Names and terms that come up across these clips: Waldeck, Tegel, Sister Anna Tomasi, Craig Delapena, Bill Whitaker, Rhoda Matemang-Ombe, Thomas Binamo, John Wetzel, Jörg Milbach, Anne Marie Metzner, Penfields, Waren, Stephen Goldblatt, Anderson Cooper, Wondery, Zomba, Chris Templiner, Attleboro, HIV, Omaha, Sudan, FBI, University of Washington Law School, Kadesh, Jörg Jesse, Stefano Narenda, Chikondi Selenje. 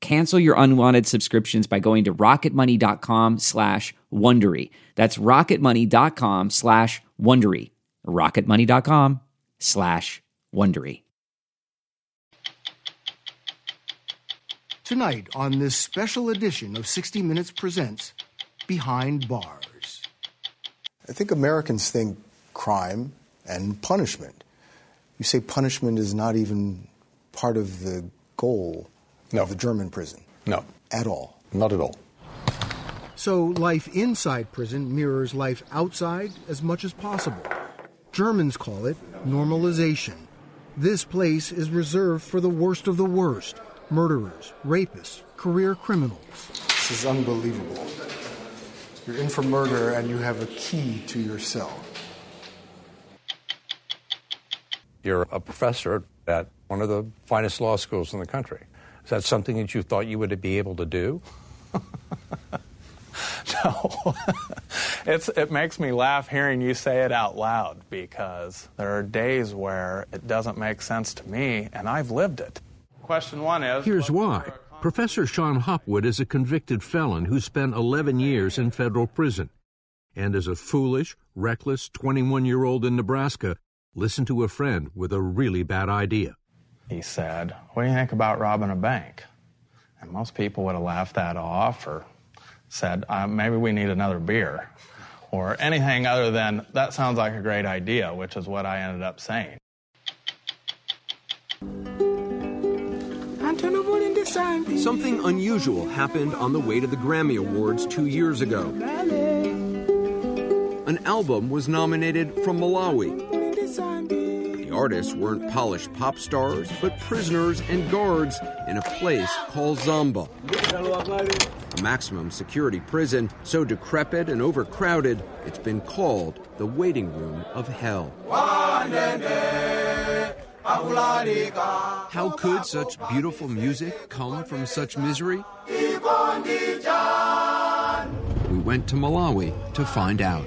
Cancel your unwanted subscriptions by going to rocketmoney.com/Wondery. That's rocketmoney.com/Wondery. rocketmoney.com/Wondery. Tonight on this special edition of 60 Minutes Presents Behind Bars. I think Americans think crime and punishment. You say punishment is not even part of the goal. No. Of the German prison? No. At all? Not at all. So life inside prison mirrors life outside as much as possible. Germans call it normalization. This place is reserved for the worst of the worst. Murderers, rapists, career criminals. This is unbelievable. You're in for murder and you have a key to your cell. You're a professor at one of the finest law schools in the country. Is that something that you thought you would be able to do? No. It makes me laugh hearing you say it out loud, because there are days where it doesn't make sense to me, and I've lived it. Question one is... Here's why. Professor Shon Hopwood is a convicted felon who spent 11 years in federal prison. And as a foolish, reckless 21-year-old in Nebraska, listened to a friend with a really bad idea. He said, "What do you think about robbing a bank?" And most people would have laughed that off or said, maybe we need another beer, or anything other than, that sounds like a great idea, which is what I ended up saying. Something unusual happened on the way to the Grammy Awards 2 years ago. An album was nominated from Malawi. The artists weren't polished pop stars, but prisoners and guards in a place called Zomba, a maximum security prison so decrepit and overcrowded, it's been called the waiting room of hell. How could such beautiful music come from such misery? We went to Malawi to find out.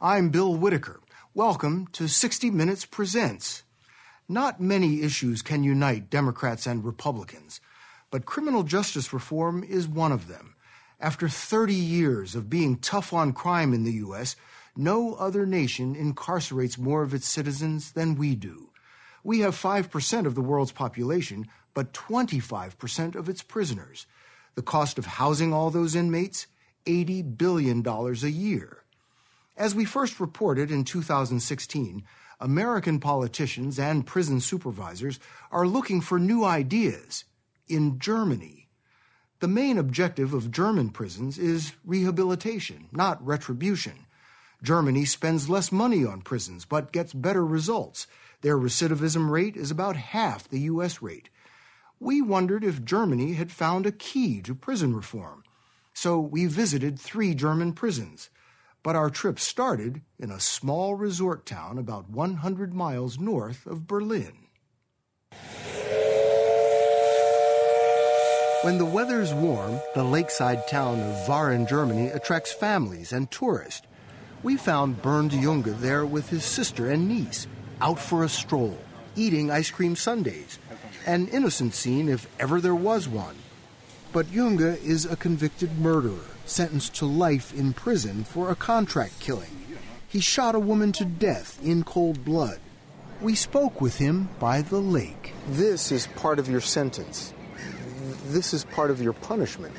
I'm Bill Whitaker. Welcome to 60 Minutes Presents. Not many issues can unite Democrats and Republicans, but criminal justice reform is one of them. After 30 years of being tough on crime in the U.S., no other nation incarcerates more of its citizens than we do. We have 5% of the world's population, but 25% of its prisoners. The cost of housing all those inmates, $80 billion a year. As we first reported in 2016, American politicians and prison supervisors are looking for new ideas in Germany. The main objective of German prisons is rehabilitation, not retribution. Germany spends less money on prisons but gets better results. Their recidivism rate is about half the U.S. rate. We wondered if Germany had found a key to prison reform. So we visited 3 German prisons. But our trip started in a small resort town about 100 miles north of Berlin. When the weather's warm, the lakeside town of Waren, Germany, attracts families and tourists. We found Bernd Junge there with his sister and niece, out for a stroll, eating ice cream sundaes. An innocent scene if ever there was one. But Junge is a convicted murderer, sentenced to life in prison for a contract killing. He shot a woman to death in cold blood. We spoke with him by the lake. This is part of your sentence. This is part of your punishment.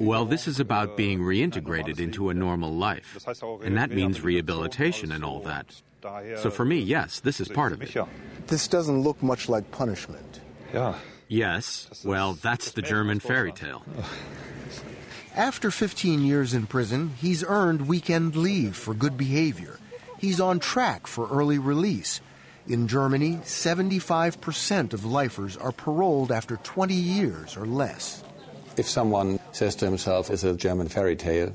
Well, this is about being reintegrated into a normal life, and that means rehabilitation and all that. So for me, yes, this is part of it. This doesn't look much like punishment. Yeah. Yes, well, that's the German fairy tale. After 15 years in prison, he's earned weekend leave for good behavior. He's on track for early release. In Germany, 75% of lifers are paroled after 20 years or less. If someone says to himself, it's a German fairy tale,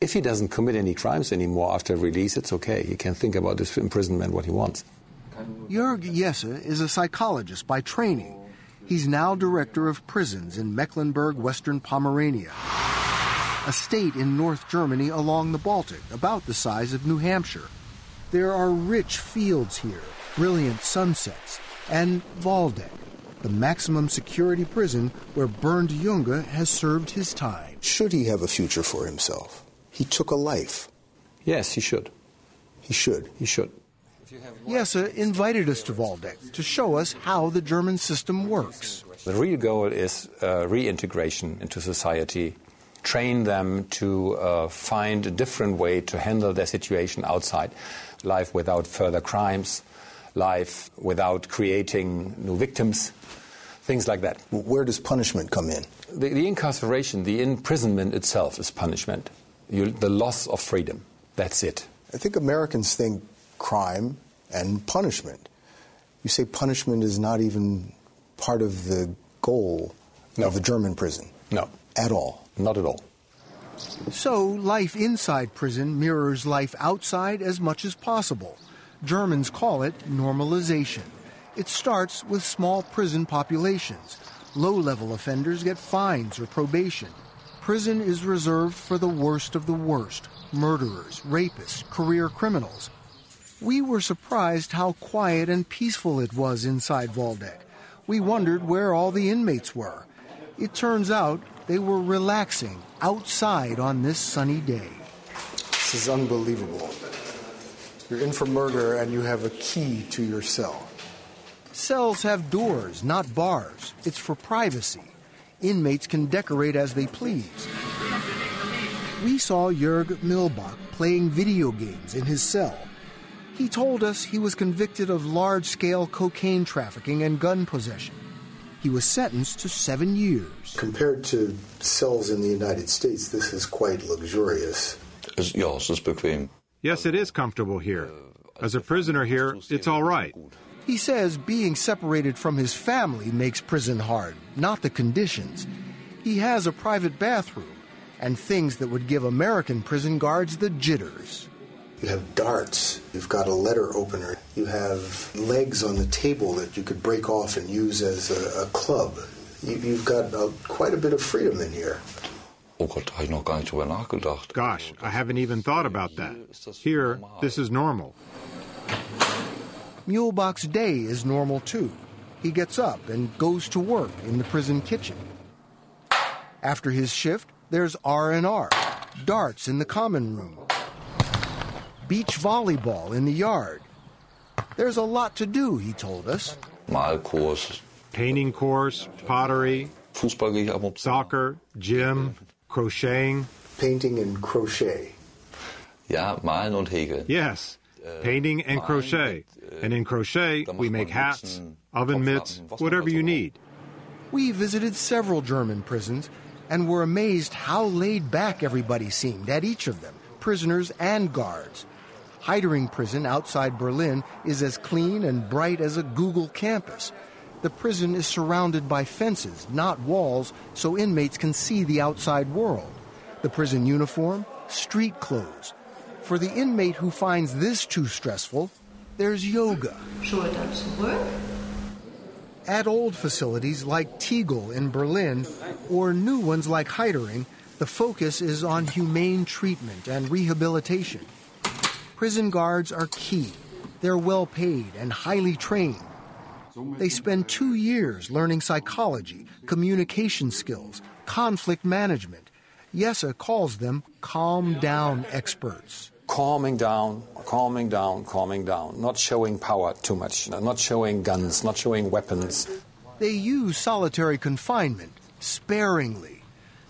if he doesn't commit any crimes anymore after release, it's okay. He can think about his imprisonment what he wants. Jörg Jesse is a psychologist by training. He's now director of prisons in Mecklenburg, Western Pomerania, a state in North Germany along the Baltic, about the size of New Hampshire. There are rich fields here, brilliant sunsets, and Waldeck, the maximum security prison where Bernd Junge has served his time. Should he have a future for himself? He took a life. Yes, he should. He should. He should. Jesse invited us to Waldeck to show us how the German system works. The real goal is reintegration into society, train them to find a different way to handle their situation outside, life without further crimes, life without creating new victims, things like that. Where does punishment come in? The incarceration, the imprisonment itself is punishment, the loss of freedom. That's it. I think Americans think crime and punishment. You say punishment is not even part of the goal of the German prison. No. At all. Not at all. So life inside prison mirrors life outside as much as possible. Germans call it normalization. It starts with small prison populations. Low-level offenders get fines or probation. Prison is reserved for the worst of the worst. Murderers, rapists, career criminals. We were surprised how quiet and peaceful it was inside Waldeck. We wondered where all the inmates were. It turns out they were relaxing outside on this sunny day. This is unbelievable. You're in for murder and you have a key to your cell. Cells have doors, not bars. It's for privacy. Inmates can decorate as they please. We saw Jörg Milbach playing video games in his cell. He told us he was convicted of large-scale cocaine trafficking and gun possession. He was sentenced to 7 years. Compared to cells in the United States, this is quite luxurious. Yes, it is comfortable here. As a prisoner here, it's all right. He says being separated from his family makes prison hard, not the conditions. He has a private bathroom and things that would give American prison guards the jitters. You have darts, you've got a letter opener, you have legs on the table that you could break off and use as a club. You've got quite a bit of freedom in here. Oh Gott, habe ich noch gar nicht drüber nachgedacht. Gosh, I haven't even thought about that. Here, this is normal. Mulebach's day is normal too. He gets up and goes to work in the prison kitchen. After his shift, there's R&R, darts in the common room, beach volleyball in the yard. There's a lot to do, he told us. Malkurs. Painting course, pottery, soccer, gym, crocheting. Painting and crochet. Ja, malen und häkeln. Yes, painting and crochet. And in crochet, we make hats, oven mitts, whatever you need. We visited several German prisons and were amazed how laid back everybody seemed at each of them, prisoners and guards. Heidering prison outside Berlin is as clean and bright as a Google campus. The prison is surrounded by fences, not walls, so inmates can see the outside world. The prison uniform, street clothes. For the inmate who finds this too stressful, there's yoga. At old facilities like Tegel in Berlin or new ones like Heidering, the focus is on humane treatment and rehabilitation. Prison guards are key. They're well paid and highly trained. They spend 2 years learning psychology, communication skills, conflict management. Jesse calls them calm down experts. Calming down, calming down, calming down. Not showing power too much, not showing guns, not showing weapons. They use solitary confinement sparingly.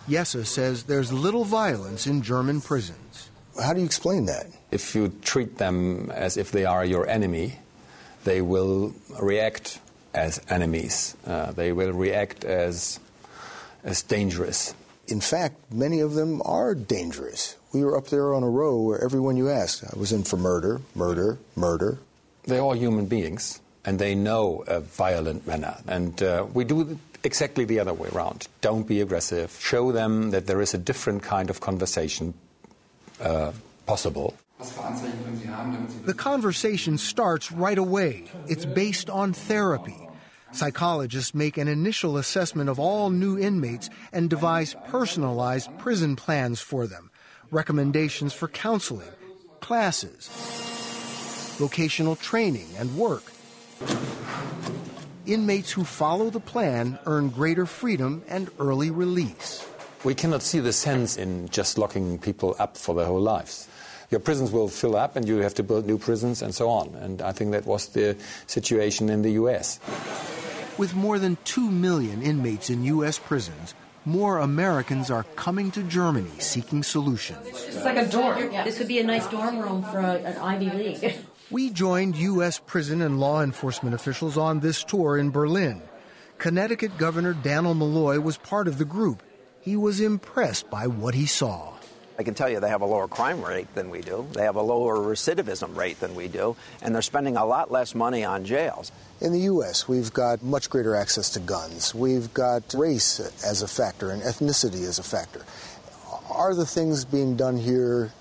Jesse says there's little violence in German prisons. How do you explain that? If you treat them as if they are your enemy, they will react as enemies. They will react as dangerous. In fact, many of them are dangerous. We were up there on a row where everyone you asked, I was in for murder, murder, murder. They're all human beings, and they know a violent manner. And we do exactly the other way around. Don't be aggressive. Show them that there is a different kind of conversation possible. The conversation starts right away. It's based on therapy. Psychologists make an initial assessment of all new inmates and devise personalized prison plans for them, recommendations for counseling, classes, vocational training and work. Inmates who follow the plan earn greater freedom and early release. We cannot see the sense in just locking people up for their whole lives. Your prisons will fill up and you have to build new prisons and so on. And I think that was the situation in the U.S. With more than 2 million inmates in U.S. prisons, more Americans are coming to Germany seeking solutions. It's like a dorm. Yeah. This would be a nice dorm room for an Ivy League. We joined U.S. prison and law enforcement officials on this tour in Berlin. Connecticut Governor Daniel Malloy was part of the group. He was impressed by what he saw. I can tell you they have a lower crime rate than we do. They have a lower recidivism rate than we do. And they're spending a lot less money on jails. In the U.S., we've got much greater access to guns. We've got race as a factor and ethnicity as a factor. Are the things being done here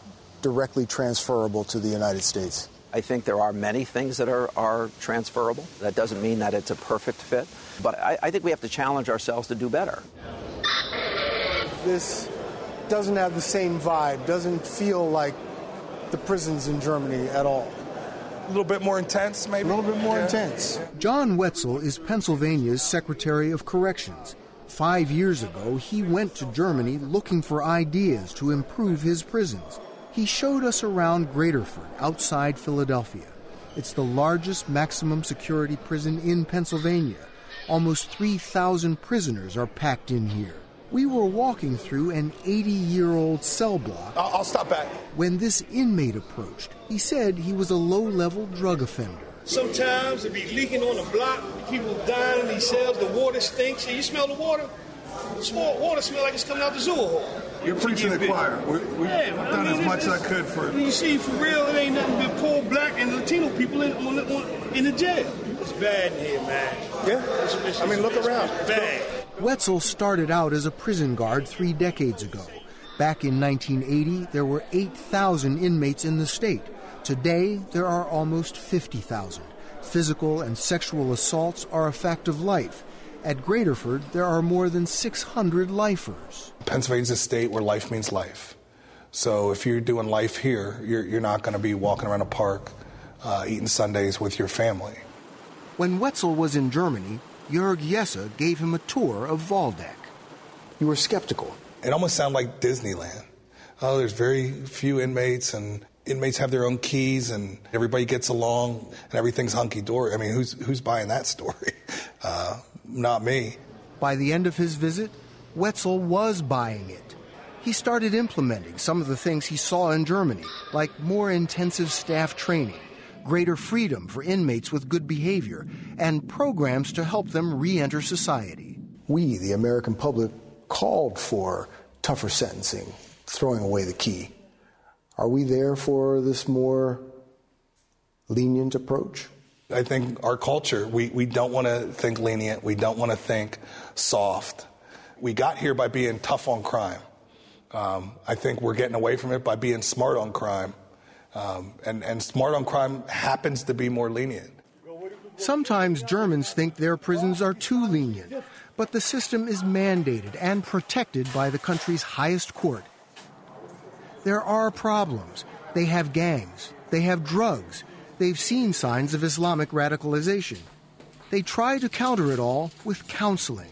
directly transferable to the United States? I think there are many things that are transferable. That doesn't mean that it's a perfect fit. But I think we have to challenge ourselves to do better. This doesn't have the same vibe, doesn't feel like the prisons in Germany at all. A little bit more intense, maybe? A little bit more intense. John Wetzel is Pennsylvania's Secretary of Corrections. 5 years ago, he went to Germany looking for ideas to improve his prisons. He showed us around Graterford, outside Philadelphia. It's the largest maximum security prison in Pennsylvania. Almost 3,000 prisoners are packed in here. We were walking through an 80-year-old cell block. I'll stop back. When this inmate approached, he said he was a low-level drug offender. Sometimes it be leaking on the block, people dying in these cells, the water stinks. You smell the water? Water smells like it's coming out the zoo hole. You're preaching the choir. We've done as much as I could for it. You see, for real, it ain't nothing but poor black and Latino people in the jail. It's bad in here, man. Yeah? I mean, look around. It's bad. Wetzel started out as a prison guard 3 decades ago. Back in 1980, there were 8,000 inmates in the state. Today, there are almost 50,000. Physical and sexual assaults are a fact of life. At Graterford, there are more than 600 lifers. Pennsylvania's a state where life means life. So if you're doing life here, you're not going to be walking around a park eating sundaes with your family. When Wetzel was in Germany, Jörg Jesse gave him a tour of Waldeck. You were skeptical. It almost sounded like Disneyland. Oh, there's very few inmates, and inmates have their own keys, and everybody gets along, and everything's hunky-dory. I mean, who's buying that story? Not me. By the end of his visit, Wetzel was buying it. He started implementing some of the things he saw in Germany, like more intensive staff training, greater freedom for inmates with good behavior, and programs to help them re-enter society. We, the American public, called for tougher sentencing, throwing away the key. Are we there for this more lenient approach? I think our culture, we don't want to think lenient. We don't want to think soft. We got here by being tough on crime. I think we're getting away from it by being smart on crime. And smart on crime happens to be more lenient. Sometimes Germans think their prisons are too lenient, but the system is mandated and protected by the country's highest court. There are problems. They have gangs. They have drugs. They've seen signs of Islamic radicalization. They try to counter it all with counseling.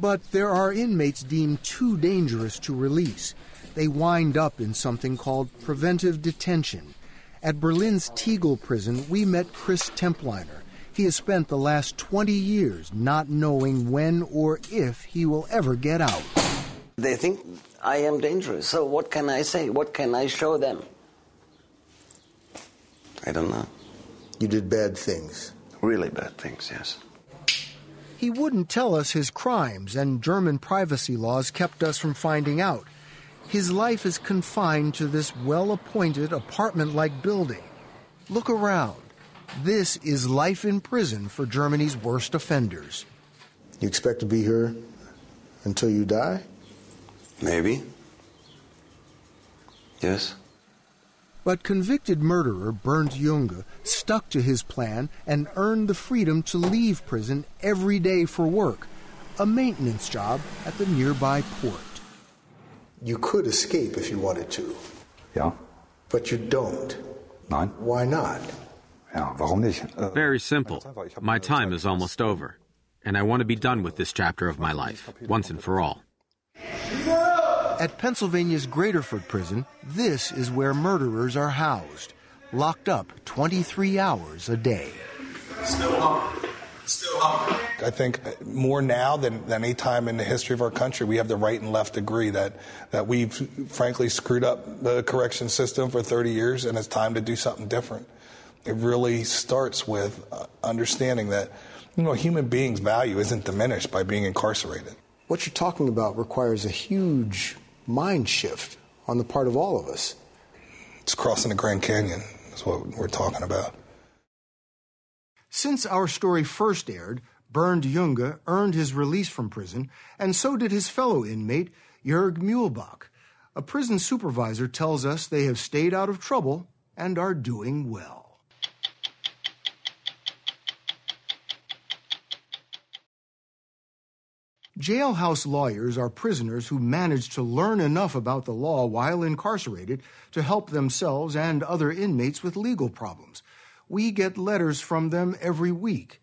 But there are inmates deemed too dangerous to release. They wind up in something called preventive detention. At Berlin's Tegel prison, we met Chris Templiner. He has spent the last 20 years not knowing when or if he will ever get out. They think I am dangerous, so what can I say? What can I show them? I don't know. You did bad things. Really bad things, yes. He wouldn't tell us his crimes, and German privacy laws kept us from finding out. His life is confined to this well-appointed apartment-like building. Look around. This is life in prison for Germany's worst offenders. You expect to be here until you die? Maybe. Yes. But convicted murderer Bernd Junge stuck to his plan and earned the freedom to leave prison every day for work, a maintenance job at the nearby port. You could escape if you wanted to. Yeah. But you don't. Nein. Why not? Yeah, warum nicht? Very simple. My time is almost over, and I want to be done with this chapter of my life, once and for all. At Pennsylvania's Graterford prison, this is where murderers are housed, locked up 23 hours a day. Still hungry. Still hungry. I think more now than any time in the history of our country, we have the right and left agree that we've frankly screwed up the correction system for 30 years and it's time to do something different. It really starts with understanding that, you know, human beings' value isn't diminished by being incarcerated. What you're talking about requires a huge mind shift on the part of all of us. It's crossing the Grand Canyon is what we're talking about. Since our story first aired, Bernd Junge earned his release from prison, and so did his fellow inmate, Jörg Milbach. A prison supervisor tells us they have stayed out of trouble and are doing well. Jailhouse lawyers are prisoners who manage to learn enough about the law while incarcerated to help themselves and other inmates with legal problems. We get letters from them every week.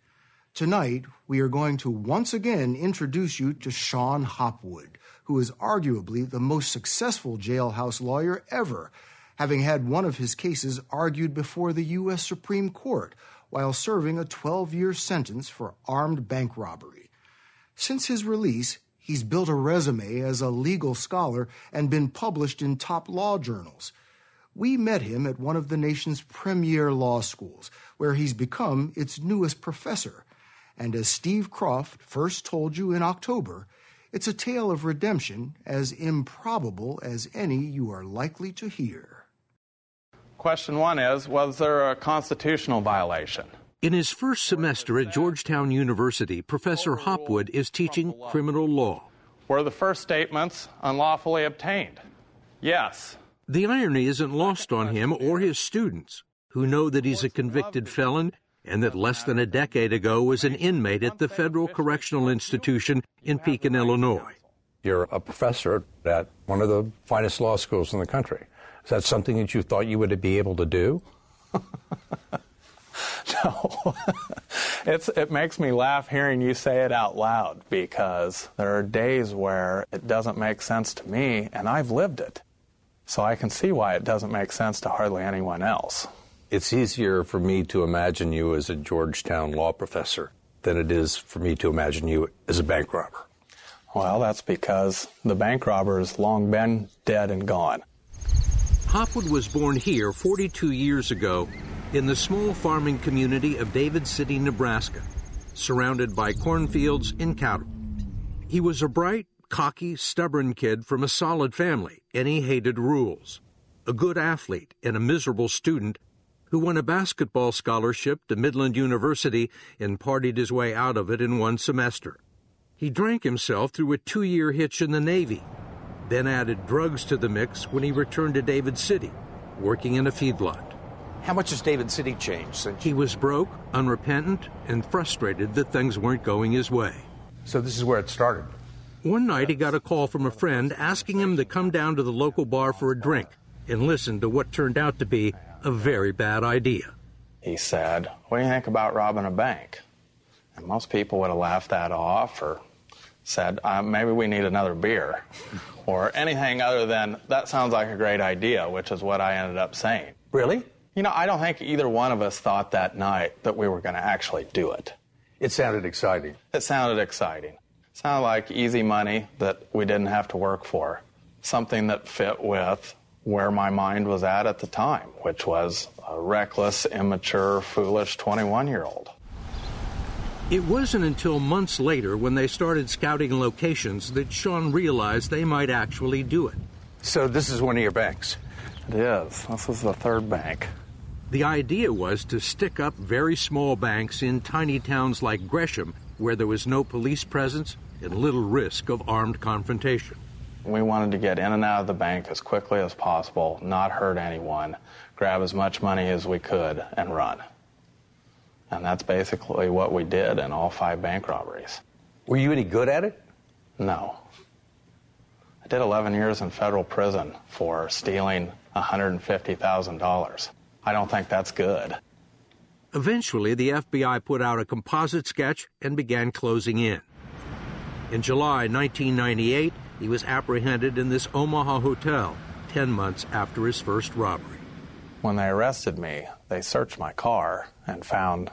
Tonight, we are going to once again introduce you to Shon Hopwood, who is arguably the most successful jailhouse lawyer ever, having had one of his cases argued before the U.S. Supreme Court while serving a 12-year sentence for armed bank robbery. Since his release, he's built a resume as a legal scholar and been published in top law journals. We met him at one of the nation's premier law schools, where he's become its newest professor. And as Steve Croft first told you in October, it's a tale of redemption as improbable as any you are likely to hear. Question one is, was there a constitutional violation? In his first semester at Georgetown University, Professor Hopwood is teaching criminal law. Were the first statements unlawfully obtained? Yes. The irony isn't lost on him or his students, who know that he's a convicted felon and that less than a decade ago was an inmate at the Federal Correctional Institution in Pekin, Illinois. You're a professor at one of the finest law schools in the country. Is that something that you thought you would be able to do? No. It makes me laugh hearing you say it out loud, because there are days where it doesn't make sense to me, and I've lived it. So I can see why it doesn't make sense to hardly anyone else. It's easier for me to imagine you as a Georgetown law professor than it is for me to imagine you as a bank robber. Well, that's because the bank robber has long been dead and gone. Hopwood was born here 42 years ago in the small farming community of David City, Nebraska, surrounded by cornfields and cattle. He was a bright, cocky, stubborn kid from a solid family, and he hated rules. A good athlete and a miserable student who won a basketball scholarship to Midland University and partied his way out of it in one semester. He drank himself through a 2-year hitch in the Navy, then added drugs to the mix when he returned to David City, working in a feedlot. How much has David City changed since? He was broke, unrepentant, and frustrated that things weren't going his way. So this is where it started. One night he got a call from a friend asking him to come down to the local bar for a drink and listen to what turned out to be a very bad idea. He said, "What do you think about robbing a bank?" And most people would have laughed that off or said, maybe we need another beer or anything other than, that sounds like a great idea, which is what I ended up saying. Really? You know, I don't think either one of us thought that night that we were going to actually do it. It sounded exciting. It sounded exciting. It sounded like easy money that we didn't have to work for. Something that fit with where my mind was at the time, which was a reckless, immature, foolish 21-year-old. It wasn't until months later when they started scouting locations that Shon realized they might actually do it. So this is one of your banks? It is. This is the third bank. The idea was to stick up very small banks in tiny towns like Gresham, where there was no police presence and little risk of armed confrontation. We wanted to get in and out of the bank as quickly as possible, not hurt anyone, grab as much money as we could, and run. And that's basically what we did in all 5 bank robberies. Were you any good at it? No. I did 11 years in federal prison for stealing $150,000. I don't think that's good. Eventually, the FBI put out a composite sketch and began closing in. In July 1998, he was apprehended in this Omaha hotel 10 months after his first robbery. When they arrested me, they searched my car and found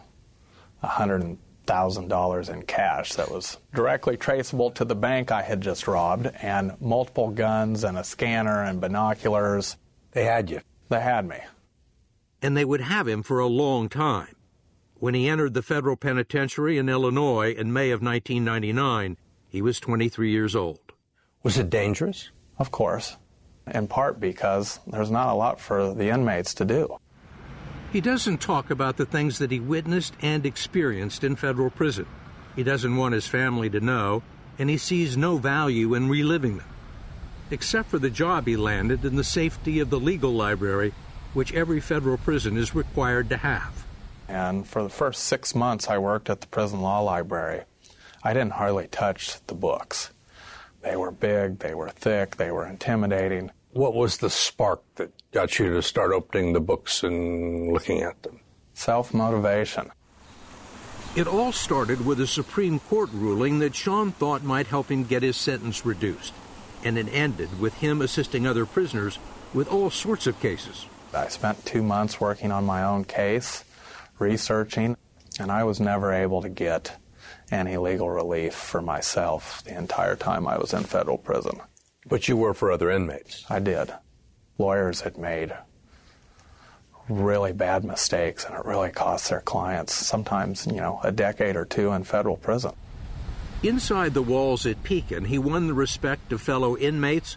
$100,000 in cash that was directly traceable to the bank I had just robbed, and multiple guns and a scanner and binoculars. They had you. They had me. And they would have him for a long time. When he entered the federal penitentiary in Illinois in May of 1999, he was 23 years old. Was it dangerous? Of course, in part because there's not a lot for the inmates to do. He doesn't talk about the things that he witnessed and experienced in federal prison. He doesn't want his family to know, and he sees no value in reliving them, except for the job he landed in the safety of the legal library, which every federal prison is required to have. And for the first 6 months I worked at the prison law library, I didn't hardly touch the books. They were big, they were thick, they were intimidating. What was the spark that got you to start opening the books and looking at them? Self-motivation. It all started with a Supreme Court ruling that Shon thought might help him get his sentence reduced, and it ended with him assisting other prisoners with all sorts of cases. I spent 2 months working on my own case, researching, and I was never able to get any legal relief for myself the entire time I was in federal prison. But you were for other inmates? I did. Lawyers had made really bad mistakes, and it really cost their clients sometimes, you know, a decade or two in federal prison. Inside the walls at Pekin, he won the respect of fellow inmates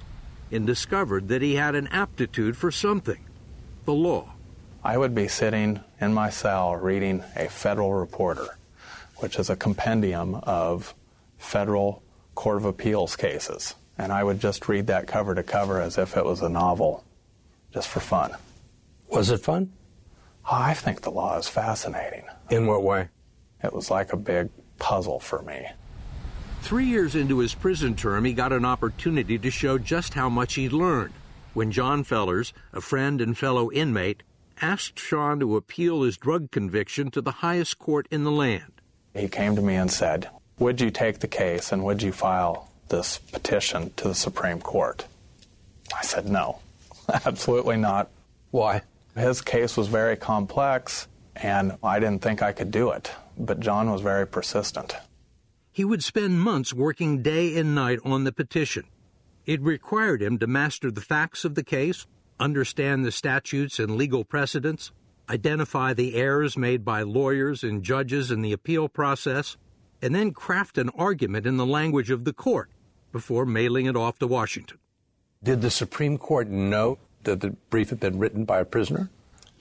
and discovered that he had an aptitude for something, the law. I would be sitting in my cell reading a Federal Reporter, which is a compendium of federal Court of Appeals cases. And I would just read that cover to cover as if it was a novel, just for fun. Was it fun? I think the law is fascinating. In what way? It was like a big puzzle for me. 3 years into his prison term, he got an opportunity to show just how much he'd learned when John Fellers, a friend and fellow inmate, asked Shon to appeal his drug conviction to the highest court in the land. He came to me and said, "Would you take the case and would you file this petition to the Supreme Court?" I said, "No, absolutely not." Why? His case was very complex, and I didn't think I could do it, but John was very persistent. He would spend months working day and night on the petition. It required him to master the facts of the case, understand the statutes and legal precedents, identify the errors made by lawyers and judges in the appeal process, and then craft an argument in the language of the court before mailing it off to Washington. Did the Supreme Court know that the brief had been written by a prisoner?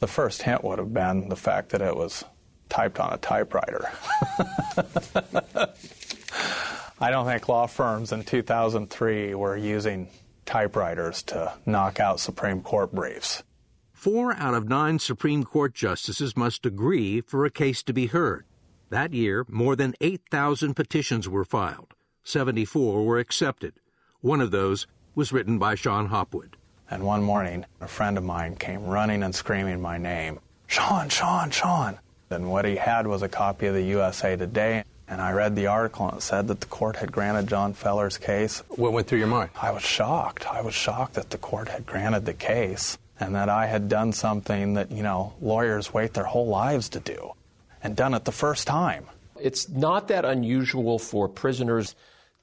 The first hint would have been the fact that it was typed on a typewriter. I don't think law firms in 2003 were using typewriters to knock out Supreme Court briefs. 4 out of 9 Supreme Court justices must agree for a case to be heard. That year, more than 8,000 petitions were filed. 74 were accepted. One of those was written by Shon Hopwood. And one morning, a friend of mine came running and screaming my name, "Shon, Shon, Shon." And what he had was a copy of the USA Today, and I read the article, and it said that the court had granted John Fellers' case. What went through your mind? I was shocked. I was shocked that the court had granted the case and that I had done something that, you know, lawyers wait their whole lives to do, and done it the first time. It's not that unusual for prisoners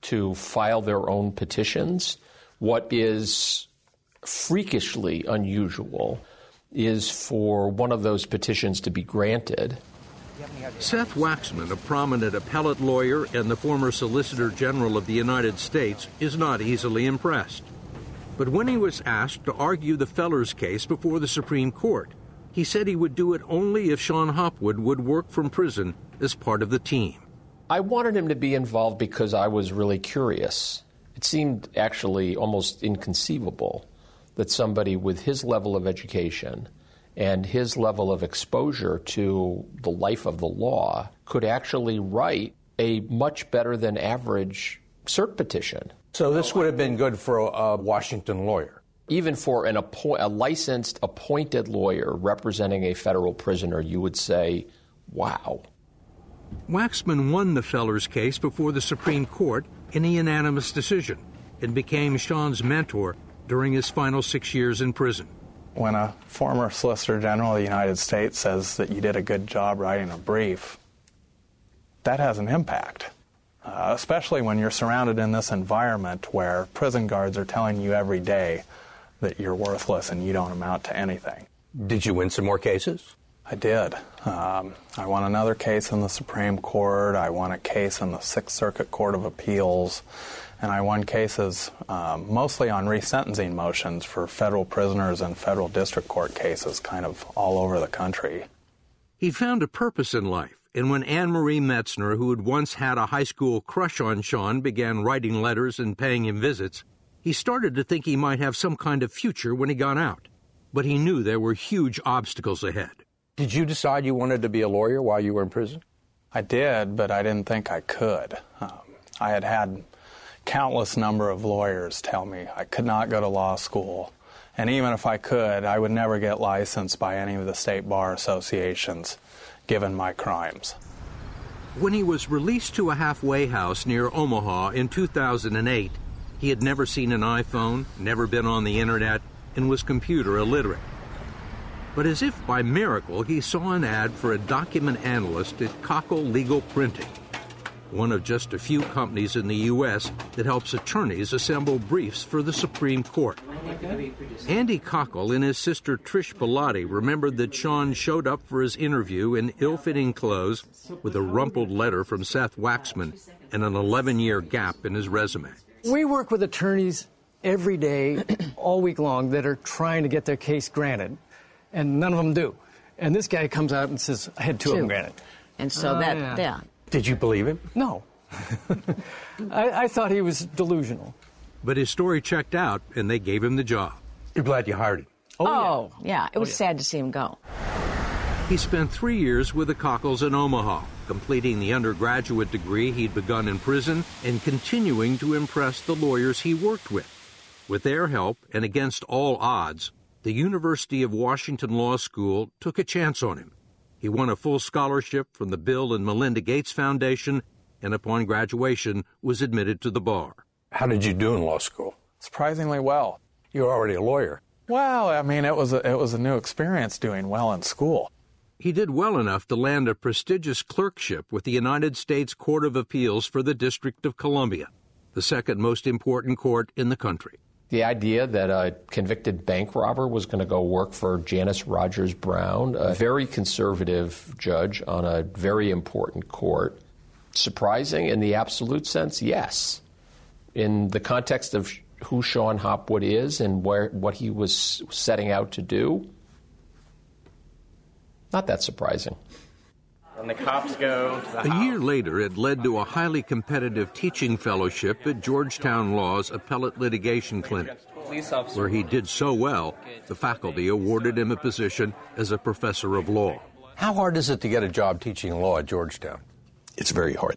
to file their own petitions. What is freakishly unusual is for one of those petitions to be granted. Seth Waxman, a prominent appellate lawyer and the former Solicitor General of the United States, is not easily impressed. But when he was asked to argue the Fellers case before the Supreme Court, he said he would do it only if Shon Hopwood would work from prison as part of the team. I wanted him to be involved because I was really curious. It seemed actually almost inconceivable that somebody with his level of education and his level of exposure to the life of the law could actually write a much better than average cert petition. So this would have been good for a Washington lawyer? Even for a licensed, appointed lawyer representing a federal prisoner, you would say, wow. Waxman won the Fellers case before the Supreme Court in a unanimous decision and became Shon's mentor during his final 6 years in prison. When a former Solicitor General of the United States says that you did a good job writing a brief, that has an impact, especially when you're surrounded in this environment where prison guards are telling you every day that you're worthless and you don't amount to anything. Did you win some more cases? I did. I won another case in the Supreme Court. I won a case in the Sixth Circuit Court of Appeals. And I won cases mostly on resentencing motions for federal prisoners and federal district court cases kind of all over the country. He found a purpose in life, and when Anne Marie Metzner, who had once had a high school crush on Shon, began writing letters and paying him visits, he started to think he might have some kind of future when he got out. But he knew there were huge obstacles ahead. Did you decide you wanted to be a lawyer while you were in prison? I did, but I didn't think I could. I had countless number of lawyers tell me I could not go to law school, and even if I could, I would never get licensed by any of the state bar associations, given my crimes. When he was released to a halfway house near Omaha in 2008, he had never seen an iPhone, never been on the internet, and was computer illiterate. But as if by miracle, he saw an ad for a document analyst at Cockle Legal Printing, one of just a few companies in the U.S. that helps attorneys assemble briefs for the Supreme Court. Andy Cockle and his sister Trish Belotti remembered that Shon showed up for his interview in ill-fitting clothes with a rumpled letter from Seth Waxman and an 11-year gap in his resume. We work with attorneys every day, all week long, that are trying to get their case granted, and none of them do. And this guy comes out and says, I had two of them granted. And so Did you believe him? No. I thought he was delusional. But his story checked out, and they gave him the job. You're glad you hired him. Oh, yeah. It was sad to see him go. He spent 3 years with the Cockles in Omaha, completing the undergraduate degree he'd begun in prison and continuing to impress the lawyers he worked with. With their help, and against all odds, the University of Washington Law School took a chance on him. He won a full scholarship from the Bill and Melinda Gates Foundation, and upon graduation was admitted to the bar. How did you do in law school? Surprisingly well. You were already a lawyer. Well, I mean, it was a new experience doing well in school. He did well enough to land a prestigious clerkship with the United States Court of Appeals for the District of Columbia, the second most important court in the country. The idea that a convicted bank robber was going to go work for Janice Rogers Brown, a very conservative judge on a very important court, surprising in the absolute sense, yes. In the context of who Shon Hopwood is and what he was setting out to do, not that surprising. And the cops go to the house. A year later, it led to a highly competitive teaching fellowship at Georgetown Law's Appellate Litigation Clinic, where he did so well, the faculty awarded him a position as a professor of law. How hard is it to get a job teaching law at Georgetown? It's very hard.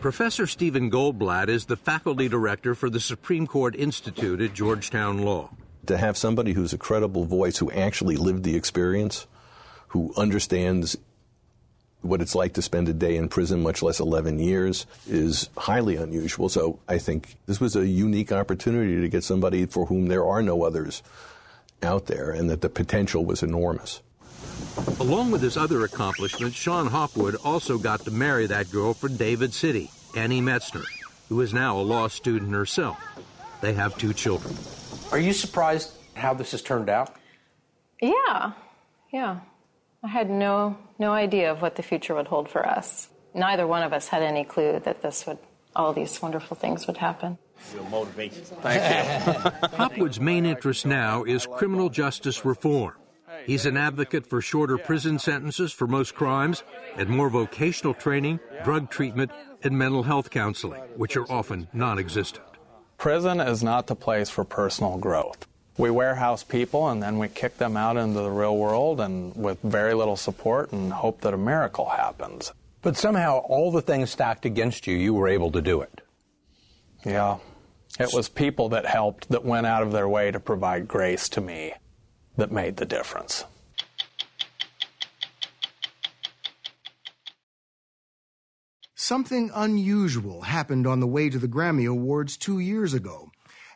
Professor Stephen Goldblatt is the faculty director for the Supreme Court Institute at Georgetown Law. To have somebody who's a credible voice, who actually lived the experience, who understands what it's like to spend a day in prison, much less 11 years, is highly unusual. So I think this was a unique opportunity to get somebody for whom there are no others out there, and that the potential was enormous. Along with his other accomplishments, Shon Hopwood also got to marry that girl from David City, Annie Metzner, who is now a law student herself. They have 2 children. Are you surprised how this has turned out? Yeah. I had no idea of what the future would hold for us. Neither one of us had any clue that all these wonderful things would happen. Your motivation. Thank you. Hopwood's main interest now is criminal justice reform. He's an advocate for shorter prison sentences for most crimes and more vocational training, drug treatment, and mental health counseling, which are often non-existent. Prison is not the place for personal growth. We warehouse people and then we kick them out into the real world and with very little support and hope that a miracle happens. But somehow all the things stacked against you, you were able to do it. Yeah. It was people that helped, that went out of their way to provide grace to me, that made the difference. Something unusual happened on the way to the Grammy Awards 2 years ago.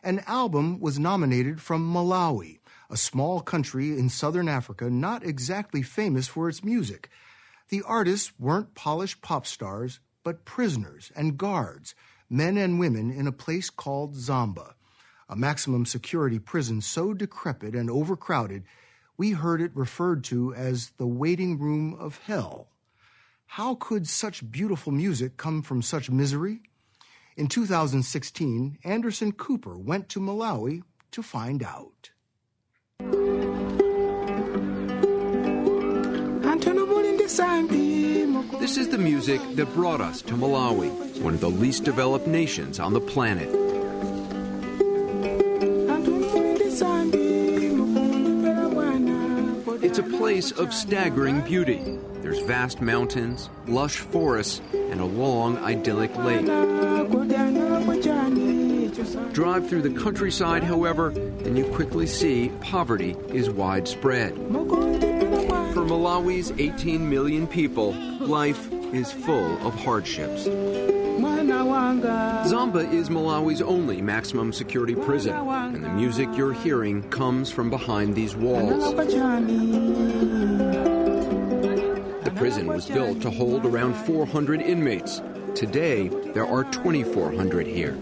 An album was nominated from Malawi, a small country in southern Africa not exactly famous for its music. The artists weren't polished pop stars, but prisoners and guards, men and women in a place called Zomba, a maximum security prison so decrepit and overcrowded, we heard it referred to as the waiting room of hell. How could such beautiful music come from such misery? In 2016, Anderson Cooper went to Malawi to find out. This is the music that brought us to Malawi, one of the least developed nations on the planet. It's a place of staggering beauty. There's vast mountains, lush forests, and a long, idyllic lake. Drive through the countryside, however, and you quickly see poverty is widespread. For Malawi's 18 million people, life is full of hardships. Zomba is Malawi's only maximum security prison, and the music you're hearing comes from behind these walls. The prison was built to hold around 400 inmates. Today, there are 2,400 here.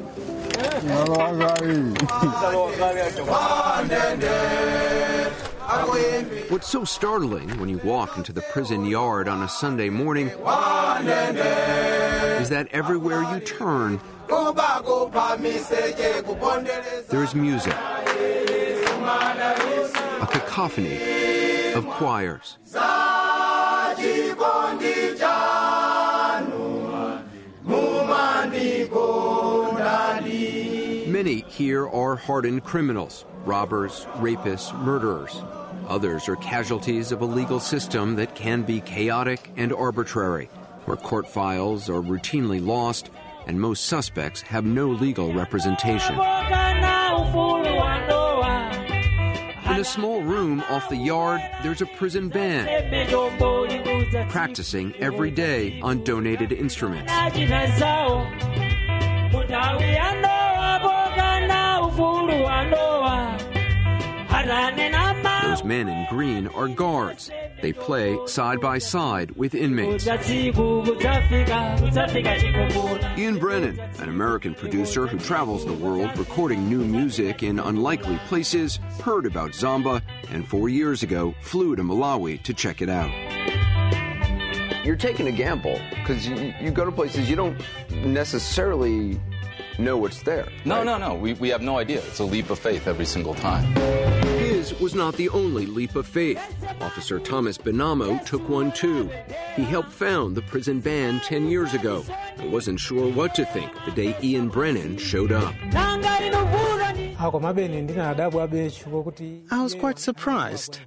What's so startling when you walk into the prison yard on a Sunday morning is that everywhere you turn, there's music, a cacophony of choirs. Many here are hardened criminals, robbers, rapists, murderers. Others are casualties of a legal system that can be chaotic and arbitrary, where court files are routinely lost and most suspects have no legal representation. In a small room off the yard, there's a prison band practicing every day on donated instruments. Those men in green are guards. They play side by side with inmates. Ian Brennan, an American producer who travels the world recording new music in unlikely places, heard about Zomba and 4 years ago flew to Malawi to check it out. You're taking a gamble because you go to places you don't necessarily know what's there. No, right? No. We have no idea. It's a leap of faith every single time. His was not the only leap of faith. Officer Thomas Binamo took one too. He helped found the prison band 10 years ago and wasn't sure what to think the day Ian Brennan showed up. I was quite surprised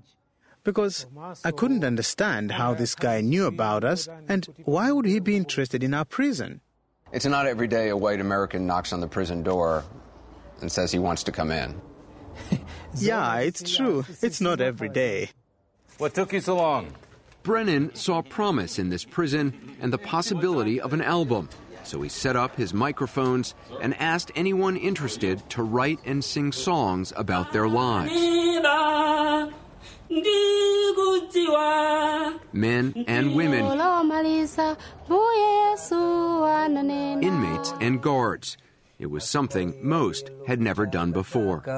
because I couldn't understand how this guy knew about us and why would he be interested in our prison. It's not every day a white American knocks on the prison door and says he wants to come in. Yeah, it's true. It's not every day. What took you so long? Brennan saw promise in this prison and the possibility of an album, so he set up his microphones and asked anyone interested to write and sing songs about their lives. Men and women, inmates and guards. It was something most had never done before. What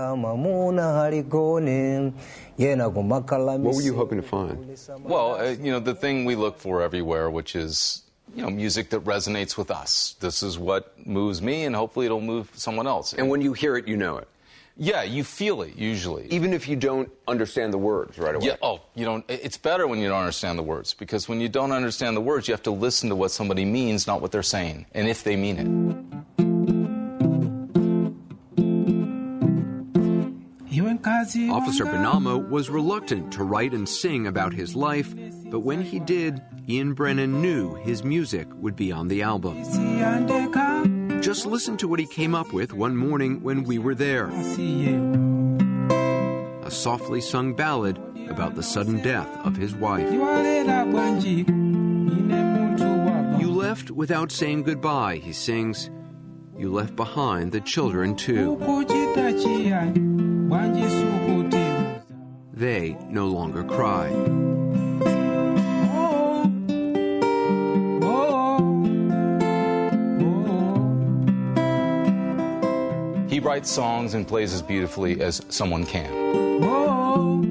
were you hoping to find? Well, the thing we look for everywhere, which is, music that resonates with us. This is what moves me, and hopefully it'll move someone else. And when you hear it, you know it. Yeah, you feel it, usually. Even if you don't understand the words right away. Yeah, it's better when you don't understand the words, because when you don't understand the words, you have to listen to what somebody means, not what they're saying, and if they mean it. Officer Binamo was reluctant to write and sing about his life, but when he did, Ian Brennan knew his music would be on the album. Just listen to what he came up with one morning when we were there. A softly sung ballad about the sudden death of his wife. You left without saying goodbye, he sings. You left behind the children too. They no longer cry. He writes songs and plays as beautifully as someone can.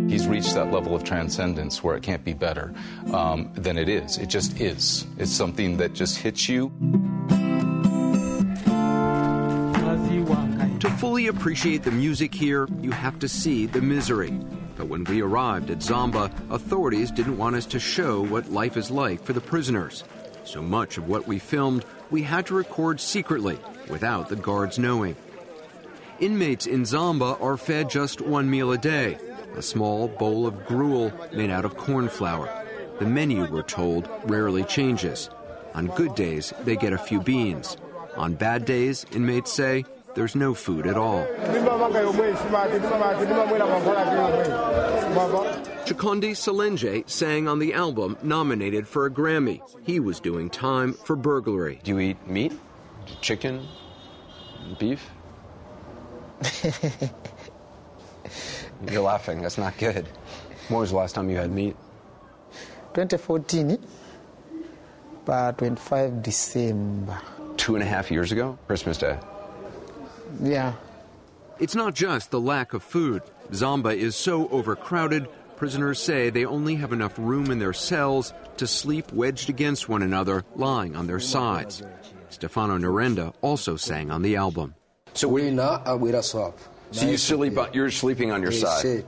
He's reached that level of transcendence where it can't be better than it is. It just is. It's something that just hits you. To fully appreciate the music here, you have to see the misery. But when we arrived at Zomba, authorities didn't want us to show what life is like for the prisoners. So much of what we filmed, we had to record secretly, without the guards knowing. Inmates in Zomba are fed just one meal a day, a small bowl of gruel made out of corn flour. The menu, we're told, rarely changes. On good days, they get a few beans. On bad days, inmates say, there's no food at all. Chikondi Selenje sang on the album nominated for a Grammy. He was doing time for burglary. Do you eat meat? Chicken? Beef? You're laughing. That's not good. When was the last time you had meat? 2014, but 25 December. 2.5 years ago? Christmas Day. Yeah. It's not just the lack of food. Zomba is so overcrowded, prisoners say they only have enough room in their cells to sleep wedged against one another, lying on their sides. Stefano Narenda also sang on the album. So you're sleeping on your side.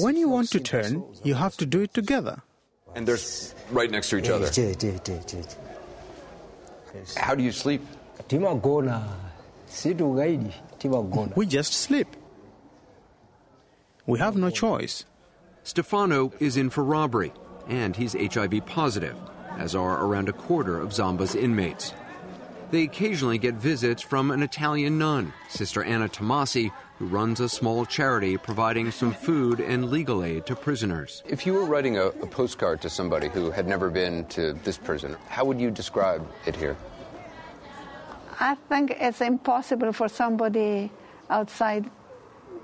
When you want to turn, you have to do it together. And they're right next to each other. How do you sleep? We just sleep. We have no choice. Stefano is in for robbery, and he's HIV positive, as are around a quarter of Zomba's inmates. They occasionally get visits from an Italian nun, Sister Anna Tomasi, who runs a small charity providing some food and legal aid to prisoners. If you were writing a postcard to somebody who had never been to this prison, how would you describe it here? I think it's impossible for somebody outside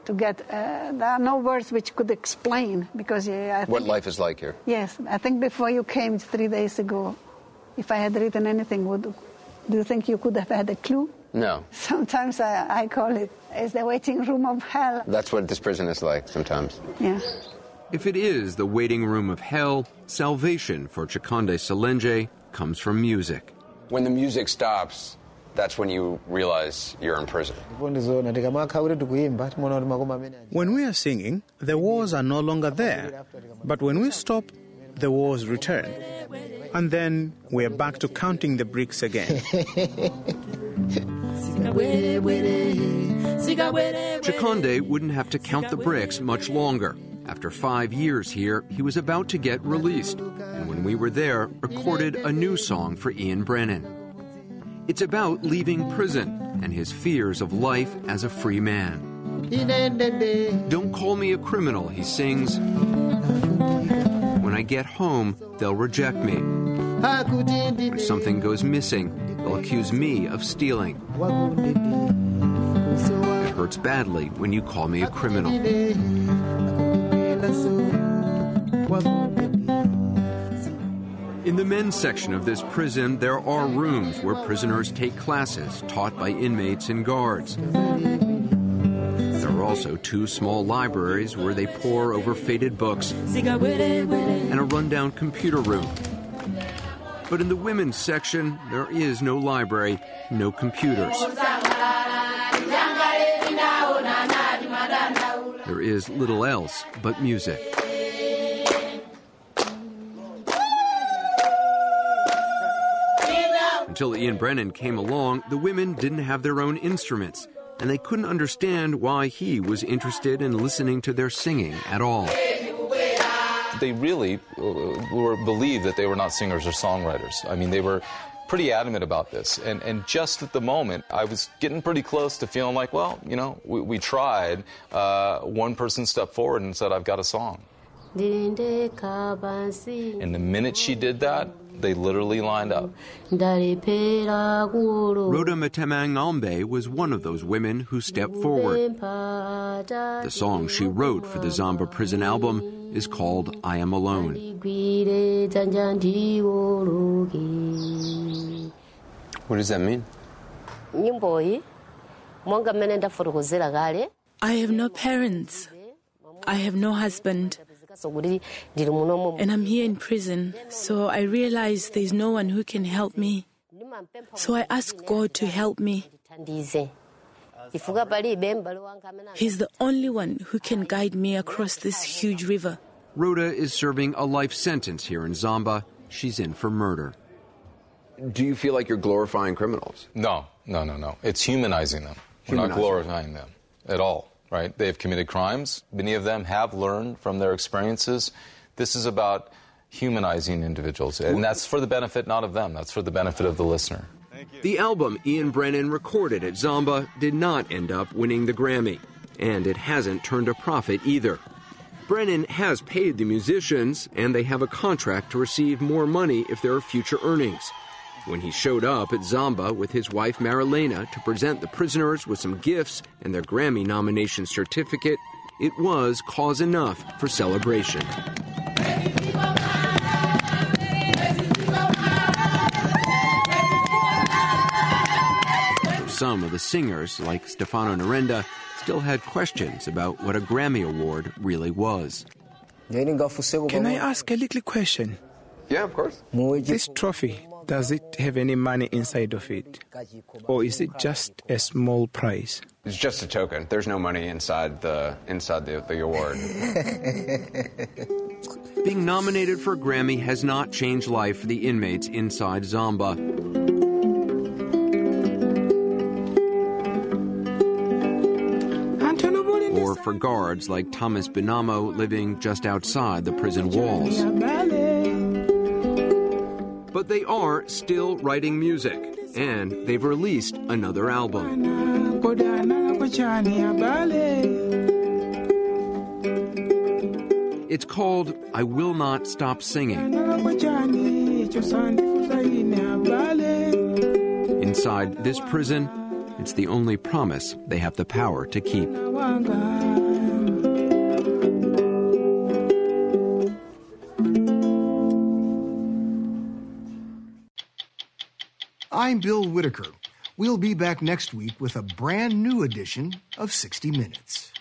to get... there are no words which could explain, because... what life is like here. Yes. I think before you came 3 days ago, if I had written anything, would... Do you think you could have had a clue? No. Sometimes I call it as the waiting room of hell. That's what this prison is like sometimes. Yeah. If it is the waiting room of hell, salvation for Chikondi Selenje comes from music. When the music stops, that's when you realize you're in prison. When we are singing, the wars are no longer there. But when we stop, the wars return. And then we're back to counting the bricks again. Chikondi wouldn't have to count the bricks much longer. After 5 years here, he was about to get released, and when we were there, recorded a new song for Ian Brennan. It's about leaving prison and his fears of life as a free man. Don't call me a criminal, he sings. When I get home, they'll reject me. When something goes missing, they'll accuse me of stealing. It hurts badly when you call me a criminal. In the men's section of this prison, there are rooms where prisoners take classes taught by inmates and guards. There are also two small libraries where they pore over faded books and a rundown computer room. But in the women's section, there is no library, no computers. There is little else but music. Until Ian Brennan came along, the women didn't have their own instruments, and they couldn't understand why he was interested in listening to their singing at all. They really believed that they were not singers or songwriters. I mean, they were pretty adamant about this. And just at the moment, I was getting pretty close to feeling like, well, you know, we tried. One person stepped forward and said, I've got a song. And the minute she did that, they literally lined up. Rhoda Matemang-Ombe was one of those women who stepped forward. The song she wrote for the Zomba Prison album is called I Am Alone. What does that mean? I have no parents. I have no husband. And I'm here in prison, so I realize there's no one who can help me. So I ask God to help me. He's the only one who can guide me across this huge river. Rhoda is serving a life sentence here in Zomba. She's in for murder. Do you feel like you're glorifying criminals? No. It's humanizing them. We're not glorifying them at all. Right? They've committed crimes. Many of them have learned from their experiences. This is about humanizing individuals, and that's for the benefit not of them. That's for the benefit of the listener. The album Ian Brennan recorded at Zomba did not end up winning the Grammy, and it hasn't turned a profit either. Brennan has paid the musicians, and they have a contract to receive more money if there are future earnings. When he showed up at Zomba with his wife Marilena to present the prisoners with some gifts and their Grammy nomination certificate, it was cause enough for celebration. Some of the singers, like Stefano Narenda, still had questions about what a Grammy Award really was. Can I ask a little question? Yeah, of course. This trophy, does it have any money inside of it? Or is it just a small prize? It's just a token. There's no money inside the award. Being nominated for a Grammy has not changed life for the inmates inside Zomba. Or for guards like Thomas Binamo living just outside the prison walls. But they are still writing music, and they've released another album. It's called I Will Not Stop Singing. Inside this prison, it's the only promise they have the power to keep. I'm Bill Whitaker. We'll be back next week with a brand new edition of 60 Minutes.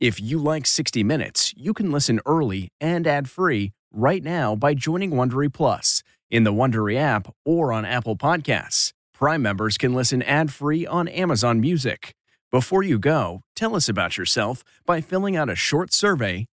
If you like 60 Minutes, you can listen early and ad-free right now by joining Wondery Plus in the Wondery app or on Apple Podcasts. Prime members can listen ad-free on Amazon Music. Before you go, tell us about yourself by filling out a short survey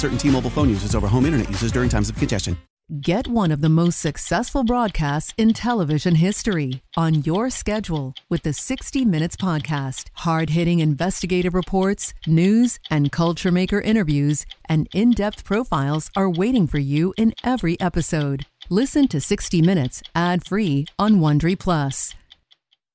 certain T-Mobile phone users over home internet users during times of congestion. Get one of the most successful broadcasts in television history on your schedule with the 60 Minutes podcast. Hard-hitting investigative reports, news, and culture maker interviews, and in-depth profiles are waiting for you in every episode. Listen to 60 Minutes ad-free on Wondery Plus.